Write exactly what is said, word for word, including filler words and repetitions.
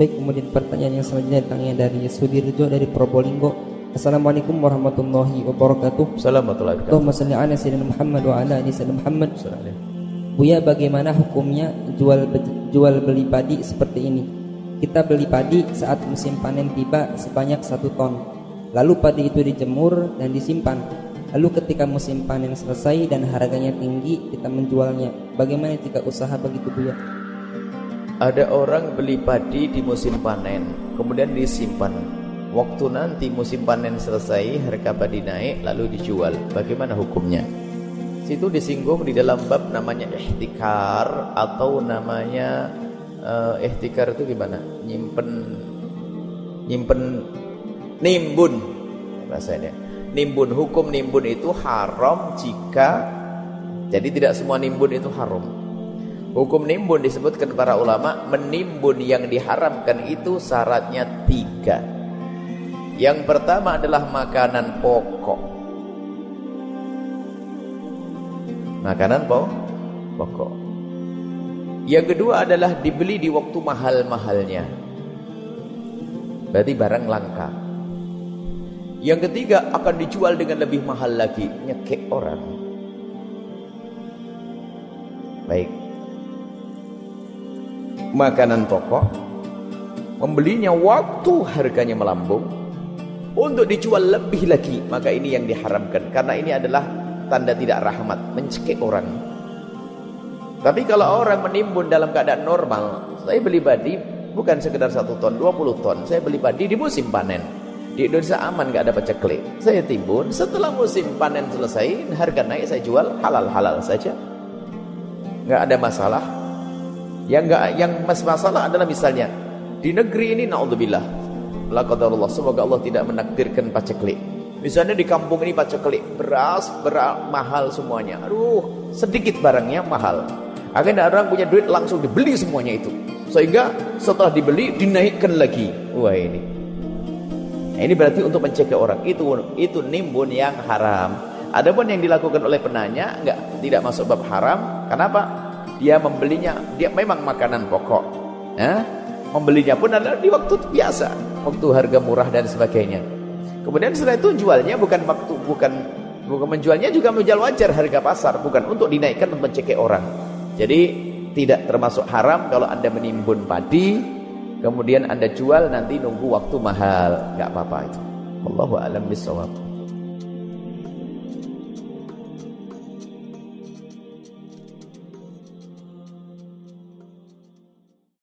Baik, kemudian pertanyaan yang selanjutnya datangnya dari Sudirjo dari Probolinggo. Assalamualaikum warahmatullahi wabarakatuh. Assalamualaikum warahmatullahi wabarakatuh. Muhammad wa ala ali sayyidina Muhammad. Buya, bagaimana hukumnya jual jual beli padi seperti ini? Kita beli padi saat musim panen tiba sebanyak satu ton. Lalu padi itu dijemur dan disimpan. Lalu ketika musim panen selesai dan harganya tinggi, kita menjualnya. Bagaimana jika usaha begitu, Buya? Ada orang beli padi di musim panen, kemudian disimpan. Waktu nanti musim panen selesai, harga padi naik, lalu dijual. Bagaimana hukumnya? Situ disinggung di dalam bab namanya ihtikar, atau namanya uh, ihtikar itu gimana? Nyimpen, nyimpen, nimbun rasanya. Nimbun, hukum nimbun itu haram jika, jadi tidak semua nimbun itu haram. Hukum nimbun disebutkan para ulama, menimbun yang diharamkan itu syaratnya tiga. Yang pertama adalah makanan pokok. Makanan po? pokok. Yang kedua adalah dibeli di waktu mahal-mahalnya. Berarti barang langka. Yang ketiga akan dijual dengan lebih mahal lagi. Nyekek orang. Baik. Makanan pokok, membelinya waktu harganya melambung untuk dijual lebih lagi, maka ini yang diharamkan, karena ini adalah tanda tidak rahmat, mencekik orang. Tapi kalau orang menimbun dalam keadaan normal, saya beli padi bukan sekedar satu ton, dua puluh ton, saya beli padi di musim panen. Di Indonesia aman, gak ada paceklik. Saya timbun, setelah musim panen selesai, harga naik, saya jual halal-halal saja, gak ada masalah. Yang enggak, yang masalah adalah misalnya di negeri ini, naudzubillah, la qadarullah, semoga Allah tidak menakdirkan paceklik. Misalnya di kampung ini paceklik, beras, beras mahal semuanya. Aduh, sedikit barangnya mahal. Akhirnya orang punya duit langsung dibeli semuanya itu. Sehingga setelah dibeli dinaikkan lagi. Wah, ini. Nah, ini berarti untuk mencegah orang. Itu itu nimbun yang haram. Adapun yang dilakukan oleh penanya enggak tidak masuk bab haram. Kenapa? Dia membelinya, dia memang makanan pokok. Eh? Membelinya pun adalah di waktu biasa, waktu harga murah dan sebagainya. Kemudian setelah itu jualnya bukan waktu, bukan, bukan menjualnya juga menjual wajar harga pasar, bukan untuk dinaikkan untuk mencekik orang. Jadi tidak termasuk haram kalau Anda menimbun padi, kemudian Anda jual nanti nunggu waktu mahal, nggak apa-apa itu. Wallahu a'lam bishawab.